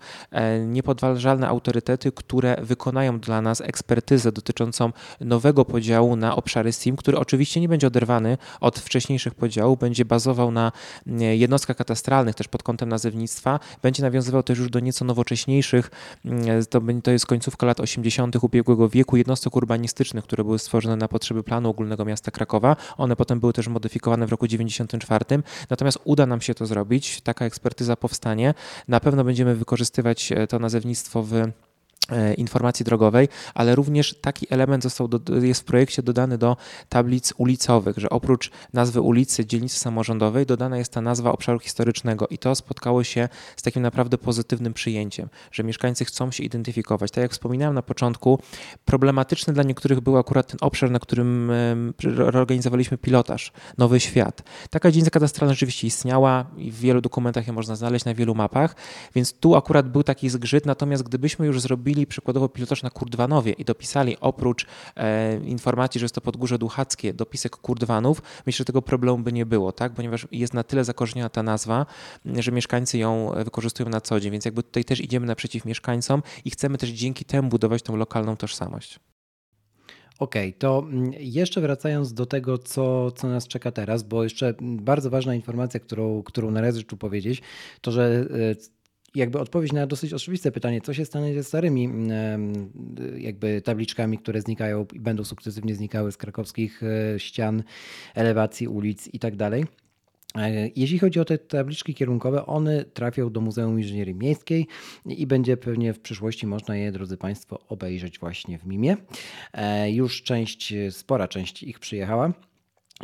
niepodważalne autorytety, które wykonają dla nas ekspertyzę dotyczącą nowego podziału na obszary SIM, który oczywiście nie będzie oderwany od wcześniejszych podziałów, będzie bazował na jednostkach katastralnych też pod kątem nazewnictwa, będzie nawiązywał też już do nieco nowocześniejszych, to jest końcówka lat 80. ubiegłego wieku, jednostek urbanistycznych, które były stworzone na potrzeby planu ogólnego miasta Krakowa. One potem były też modyfikowane w roku 94. Natomiast uda nam się to zrobić, taka ekspertyza powstanie. Na pewno będziemy wykorzystywać to nazewnictwo w informacji drogowej, ale również taki element jest w projekcie dodany do tablic ulicowych, że oprócz nazwy ulicy, dzielnicy samorządowej dodana jest ta nazwa obszaru historycznego i to spotkało się z takim naprawdę pozytywnym przyjęciem, że mieszkańcy chcą się identyfikować. Tak jak wspominałem na początku, problematyczny dla niektórych był akurat ten obszar, na którym organizowaliśmy pilotaż, Nowy Świat. Taka dzielnica katastralna rzeczywiście istniała i w wielu dokumentach ją można znaleźć, na wielu mapach, więc tu akurat był taki zgrzyt, natomiast gdybyśmy już zrobili przykładowo pilotaż na Kurdwanowie i dopisali oprócz informacji, że jest to Podgórze Duchackie, dopisek Kurdwanów, myślę, że tego problemu by nie było, tak? Ponieważ jest na tyle zakorzeniona ta nazwa, że mieszkańcy ją wykorzystują na co dzień, więc jakby tutaj też idziemy naprzeciw mieszkańcom i chcemy też dzięki temu budować tą lokalną tożsamość. Okej, to jeszcze wracając do tego, co nas czeka teraz, bo jeszcze bardzo ważna informacja, którą należy tu powiedzieć, to, że jakby odpowiedź na dosyć oczywiste pytanie, co się stanie ze starymi jakby tabliczkami, które znikają i będą sukcesywnie znikały z krakowskich ścian, elewacji, ulic i tak dalej. Jeśli chodzi o te tabliczki kierunkowe, one trafią do Muzeum Inżynierii Miejskiej i będzie pewnie w przyszłości można je, drodzy Państwo, obejrzeć właśnie w MIM-ie. Już spora część ich przyjechała.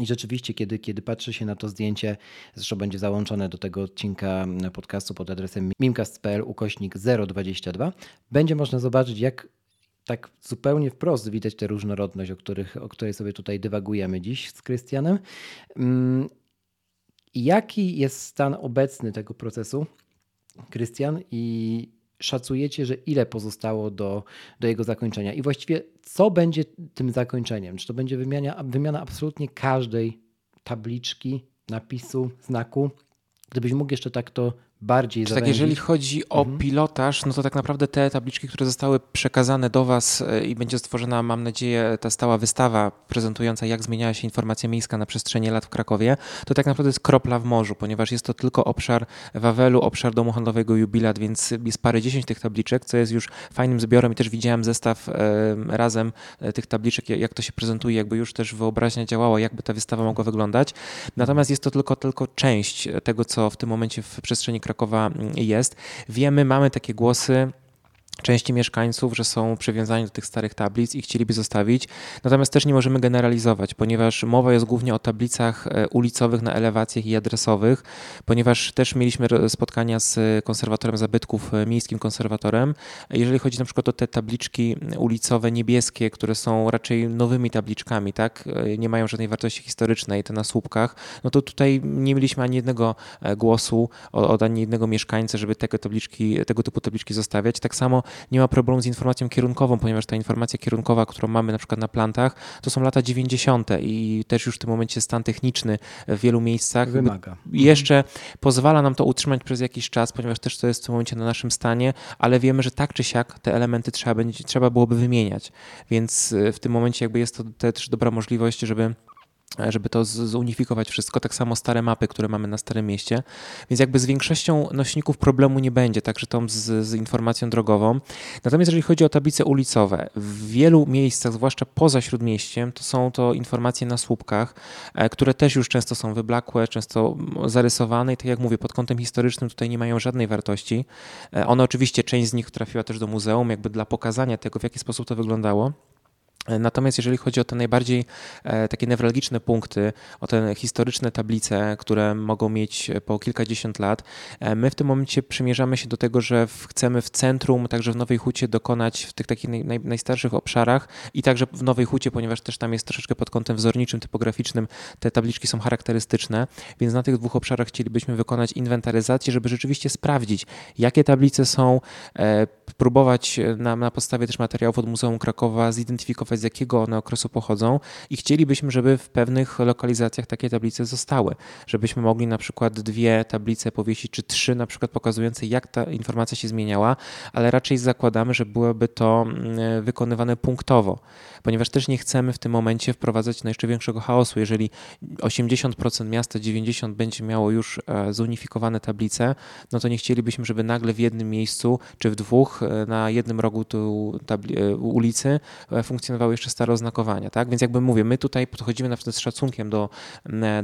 I rzeczywiście, kiedy patrzy się na to zdjęcie, zresztą będzie załączone do tego odcinka podcastu pod adresem mimcast.pl/022, będzie można zobaczyć, jak tak zupełnie wprost widać tę różnorodność, o której sobie tutaj dywagujemy dziś z Krystianem. Jaki jest stan obecny tego procesu, Krystian, i szacujecie, że ile pozostało do jego zakończenia i właściwie co będzie tym zakończeniem? Czy to będzie wymiana absolutnie każdej tabliczki, napisu, znaku? Gdybyś mógł jeszcze tak to bardziej zawęzić. Tak, jeżeli chodzi o pilotaż, no to tak naprawdę te tabliczki, które zostały przekazane do Was i będzie stworzona, mam nadzieję, ta stała wystawa prezentująca, jak zmieniała się informacja miejska na przestrzeni lat w Krakowie, to tak naprawdę jest kropla w morzu, ponieważ jest to tylko obszar Wawelu, obszar Domu Handlowego Jubilat, więc jest parę dziesięć tych tabliczek, co jest już fajnym zbiorem i też widziałem zestaw razem tych tabliczek, jak to się prezentuje, jakby już też wyobraźnia działała, jakby ta wystawa mogła wyglądać. Natomiast jest to tylko część tego, co w tym momencie w przestrzeni Krakowa jest. Wiemy, mamy takie głosy części mieszkańców, że są przywiązani do tych starych tablic i chcieliby zostawić. Natomiast też nie możemy generalizować, ponieważ mowa jest głównie o tablicach ulicowych na elewacjach i adresowych, ponieważ też mieliśmy spotkania z konserwatorem zabytków, Miejskim Konserwatorem. Jeżeli chodzi na przykład o te tabliczki ulicowe niebieskie, które są raczej nowymi tabliczkami, tak, nie mają żadnej wartości historycznej, te na słupkach, no to tutaj nie mieliśmy ani jednego głosu od ani jednego mieszkańca, żeby tego typu tabliczki zostawiać. Tak samo nie ma problemu z informacją kierunkową, ponieważ ta informacja kierunkowa, którą mamy na przykład na plantach, to są lata 90. i też już w tym momencie stan techniczny w wielu miejscach wymaga. Jeszcze pozwala nam to utrzymać przez jakiś czas, ponieważ też to jest w tym momencie na naszym stanie, ale wiemy, że tak czy siak te elementy trzeba byłoby wymieniać, więc w tym momencie jakby jest to też dobra możliwość, żeby to zunifikować wszystko, tak samo stare mapy, które mamy na Starym Mieście, więc jakby z większością nośników problemu nie będzie, także tą z informacją drogową. Natomiast jeżeli chodzi o tablice ulicowe, w wielu miejscach, zwłaszcza poza Śródmieściem, to są to informacje na słupkach, które też już często są wyblakłe, często zarysowane i tak jak mówię, pod kątem historycznym tutaj nie mają żadnej wartości. One oczywiście, część z nich trafiła też do muzeum, jakby dla pokazania tego, w jaki sposób to wyglądało. Natomiast jeżeli chodzi o te najbardziej takie newralgiczne punkty, o te historyczne tablice, które mogą mieć po kilkadziesiąt lat, my w tym momencie przymierzamy się do tego, że chcemy w centrum, także w Nowej Hucie dokonać w tych takich najstarszych obszarach i także w Nowej Hucie, ponieważ też tam jest troszeczkę pod kątem wzorniczym, typograficznym, te tabliczki są charakterystyczne, więc na tych dwóch obszarach chcielibyśmy wykonać inwentaryzację, żeby rzeczywiście sprawdzić, jakie tablice są, próbować na podstawie też materiałów od Muzeum Krakowa zidentyfikować, z jakiego one okresu pochodzą i chcielibyśmy, żeby w pewnych lokalizacjach takie tablice zostały, żebyśmy mogli na przykład 2 tablice powiesić, czy 3 na przykład pokazujące, jak ta informacja się zmieniała, ale raczej zakładamy, że byłoby to wykonywane punktowo, ponieważ też nie chcemy w tym momencie wprowadzać jeszcze większego chaosu. Jeżeli 80% miasta, 90% będzie miało już zunifikowane tablice, no to nie chcielibyśmy, żeby nagle w jednym miejscu, czy w 2, na jednym rogu ulicy funkcjonowały jeszcze stare oznakowania, tak? Więc jakby mówię, my tutaj podchodzimy na przykład z szacunkiem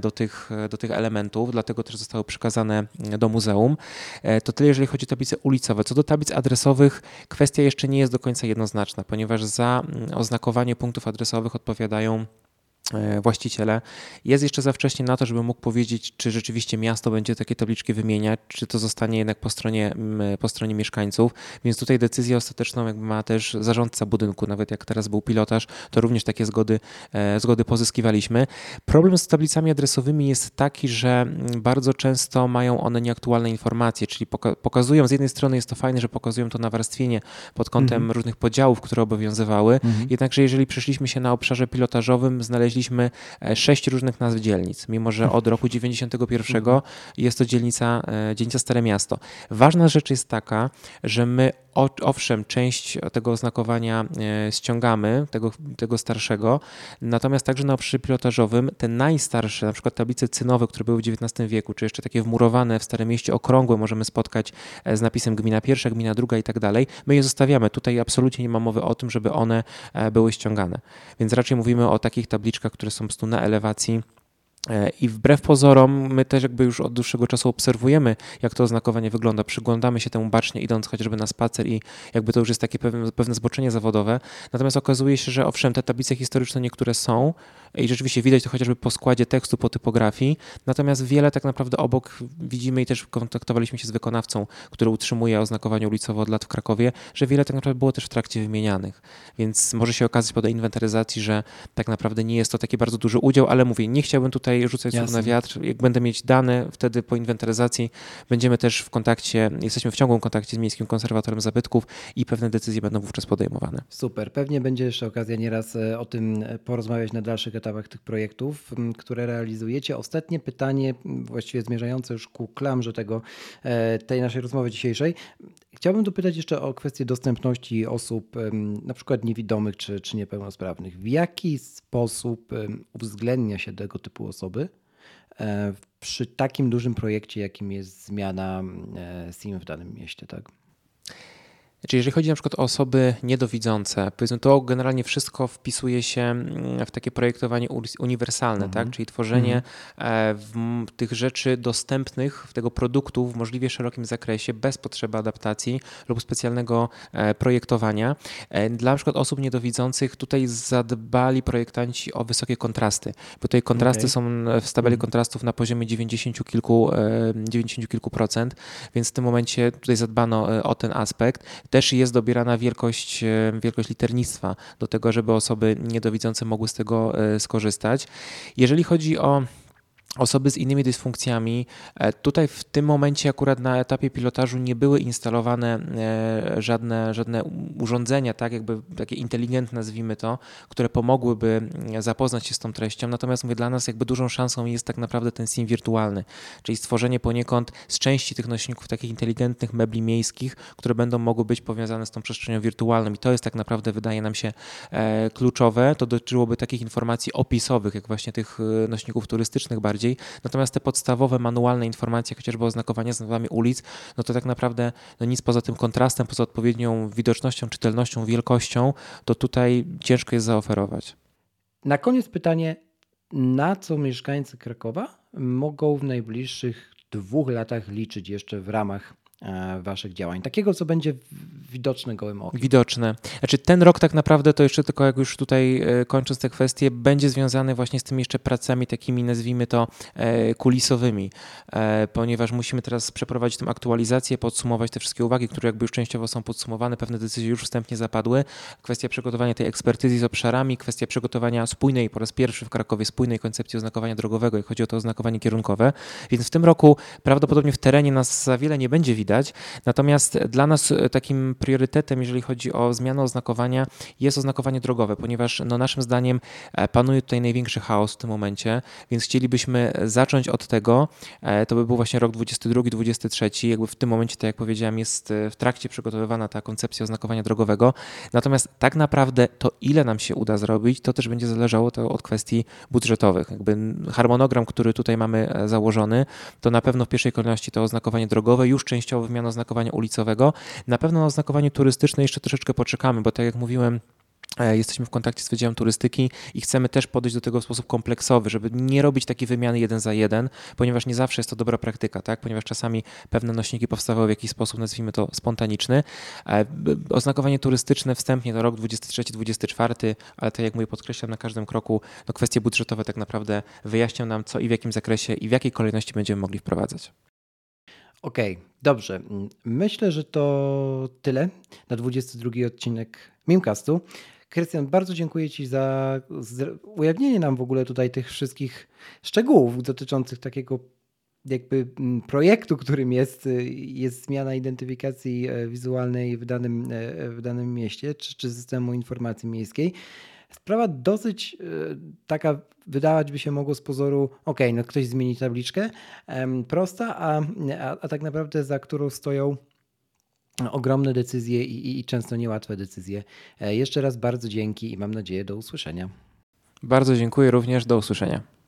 do tych elementów, dlatego też zostały przekazane do muzeum. To tyle, jeżeli chodzi o tablice ulicowe. Co do tablic adresowych, kwestia jeszcze nie jest do końca jednoznaczna, ponieważ za oznakowanie punktów adresowych odpowiadają właściciele. Jest jeszcze za wcześnie na to, żeby mógł powiedzieć, czy rzeczywiście miasto będzie takie tabliczki wymieniać, czy to zostanie jednak po stronie mieszkańców, więc tutaj decyzję ostateczną jakby ma też zarządca budynku, nawet jak teraz był pilotaż, to również takie zgody pozyskiwaliśmy. Problem z tablicami adresowymi jest taki, że bardzo często mają one nieaktualne informacje, czyli pokazują, z jednej strony jest to fajne, że pokazują to nawarstwienie pod kątem różnych podziałów, które obowiązywały, jednakże jeżeli przeszliśmy się na obszarze pilotażowym, znaleźliśmy 6 różnych nazw dzielnic, mimo że od roku 91 jest to dzielnica Stare Miasto. Ważna rzecz jest taka, że my owszem, część tego oznakowania ściągamy, tego starszego, natomiast także na obszarze pilotażowym te najstarsze, na przykład tablice cynowe, które były w XIX wieku, czy jeszcze takie wmurowane w Starym Mieście okrągłe możemy spotkać z napisem gmina pierwsza, gmina druga i tak dalej, my je zostawiamy. Tutaj absolutnie nie ma mowy o tym, żeby one były ściągane. Więc raczej mówimy o takich tabliczkach, które są po prostu na elewacji. I wbrew pozorom, my też jakby już od dłuższego czasu obserwujemy, jak to oznakowanie wygląda. Przyglądamy się temu bacznie, idąc chociażby na spacer i jakby to już jest takie pewne zboczenie zawodowe. Natomiast okazuje się, że owszem, te tablice historyczne niektóre są i rzeczywiście widać to chociażby po składzie tekstu, po typografii. Natomiast wiele tak naprawdę obok widzimy i też kontaktowaliśmy się z wykonawcą, który utrzymuje oznakowanie ulicowe od lat w Krakowie, że wiele tak naprawdę było też w trakcie wymienianych. Więc może się okazać po tej inwentaryzacji, że tak naprawdę nie jest to taki bardzo duży udział, ale mówię, nie chciałbym tutaj rzucać słów na wiatr. Jak będę mieć dane, wtedy po inwentaryzacji będziemy też w kontakcie, jesteśmy w ciągłym kontakcie z Miejskim Konserwatorem Zabytków i pewne decyzje będą wówczas podejmowane. Super. Pewnie będzie jeszcze okazja nieraz o tym porozmawiać na dalszych etapach tych projektów, które realizujecie. Ostatnie pytanie, właściwie zmierzające już ku klamrze tej naszej rozmowy dzisiejszej. Chciałbym dopytać jeszcze o kwestię dostępności osób na przykład niewidomych czy niepełnosprawnych. W jaki sposób uwzględnia się tego typu osoby przy takim dużym projekcie, jakim jest zmiana SIM w danym mieście, tak? Czyli jeżeli chodzi na przykład o osoby niedowidzące, powiedzmy, to generalnie wszystko wpisuje się w takie projektowanie uniwersalne, tak? Czyli tworzenie tych rzeczy dostępnych, tego produktu w możliwie szerokim zakresie, bez potrzeby adaptacji lub specjalnego projektowania. Dla na przykład osób niedowidzących tutaj zadbali projektanci o wysokie kontrasty, bo tutaj kontrasty są w tabeli kontrastów na poziomie 90 kilku procent, więc w tym momencie tutaj zadbano o ten aspekt. Też jest dobierana wielkość liternictwa do tego, żeby osoby niedowidzące mogły z tego skorzystać. Jeżeli chodzi o osoby z innymi dysfunkcjami, tutaj w tym momencie akurat na etapie pilotażu nie były instalowane żadne urządzenia, tak jakby takie inteligentne, nazwijmy to, które pomogłyby zapoznać się z tą treścią. Natomiast mówię, dla nas jakby dużą szansą jest tak naprawdę ten SIM wirtualny, czyli stworzenie poniekąd z części tych nośników takich inteligentnych mebli miejskich, które będą mogły być powiązane z tą przestrzenią wirtualną i to jest tak naprawdę, wydaje nam się, kluczowe. To dotyczyłoby takich informacji opisowych, jak właśnie tych nośników turystycznych bardziej. Natomiast te podstawowe, manualne informacje, chociażby oznakowania z nazwami ulic, no to tak naprawdę nic poza tym kontrastem, poza odpowiednią widocznością, czytelnością, wielkością, to tutaj ciężko jest zaoferować. Na koniec pytanie, na co mieszkańcy Krakowa mogą w najbliższych 2 latach liczyć jeszcze w ramach waszych działań? Takiego, co będzie widoczne gołym okiem. Widoczne. Znaczy ten rok tak naprawdę, to jeszcze tylko jak już tutaj kończąc te kwestie, będzie związany właśnie z tymi jeszcze pracami takimi, nazwijmy to, kulisowymi, ponieważ musimy teraz przeprowadzić tę aktualizację, podsumować te wszystkie uwagi, które jakby już częściowo są podsumowane, pewne decyzje już wstępnie zapadły. Kwestia przygotowania tej ekspertyzy z obszarami, kwestia przygotowania spójnej, po raz pierwszy w Krakowie, spójnej koncepcji oznakowania drogowego, jak chodzi o to oznakowanie kierunkowe. Więc w tym roku prawdopodobnie w terenie nas za wiele nie będzie widać. Natomiast dla nas takim priorytetem, jeżeli chodzi o zmianę oznakowania, jest oznakowanie drogowe, ponieważ no, naszym zdaniem panuje tutaj największy chaos w tym momencie, więc chcielibyśmy zacząć od tego. To by był właśnie rok 2022-2023. Jakby w tym momencie, tak jak powiedziałem, jest w trakcie przygotowywana ta koncepcja oznakowania drogowego. Natomiast tak naprawdę to, ile nam się uda zrobić, to też będzie zależało to od kwestii budżetowych. Jakby harmonogram, który tutaj mamy założony, to na pewno w pierwszej kolejności to oznakowanie drogowe, już częściowo wymiana oznakowania ulicowego. Na pewno na oznakowanie turystyczne jeszcze troszeczkę poczekamy, bo tak jak mówiłem, jesteśmy w kontakcie z Wydziałem Turystyki i chcemy też podejść do tego w sposób kompleksowy, żeby nie robić takiej wymiany jeden za jeden, ponieważ nie zawsze jest to dobra praktyka, tak? Ponieważ czasami pewne nośniki powstawały w jakiś sposób, nazwijmy to spontaniczny. Oznakowanie turystyczne wstępnie to rok 2023-2024, ale tak jak mówię, podkreślam na każdym kroku, no kwestie budżetowe tak naprawdę wyjaśnią nam, co i w jakim zakresie i w jakiej kolejności będziemy mogli wprowadzać. Okej, dobrze. Myślę, że to tyle na 22 odcinek MIMcastu. Krystian, bardzo dziękuję Ci za ujawnienie nam w ogóle tutaj tych wszystkich szczegółów dotyczących takiego jakby projektu, którym jest zmiana identyfikacji wizualnej w danym mieście czy systemu informacji miejskiej. Sprawa dosyć taka, wydawać by się mogło z pozoru, no ktoś zmieni tabliczkę, prosta, a tak naprawdę za którą stoją ogromne decyzje i często niełatwe decyzje. Jeszcze raz bardzo dzięki i mam nadzieję do usłyszenia. Bardzo dziękuję również, do usłyszenia.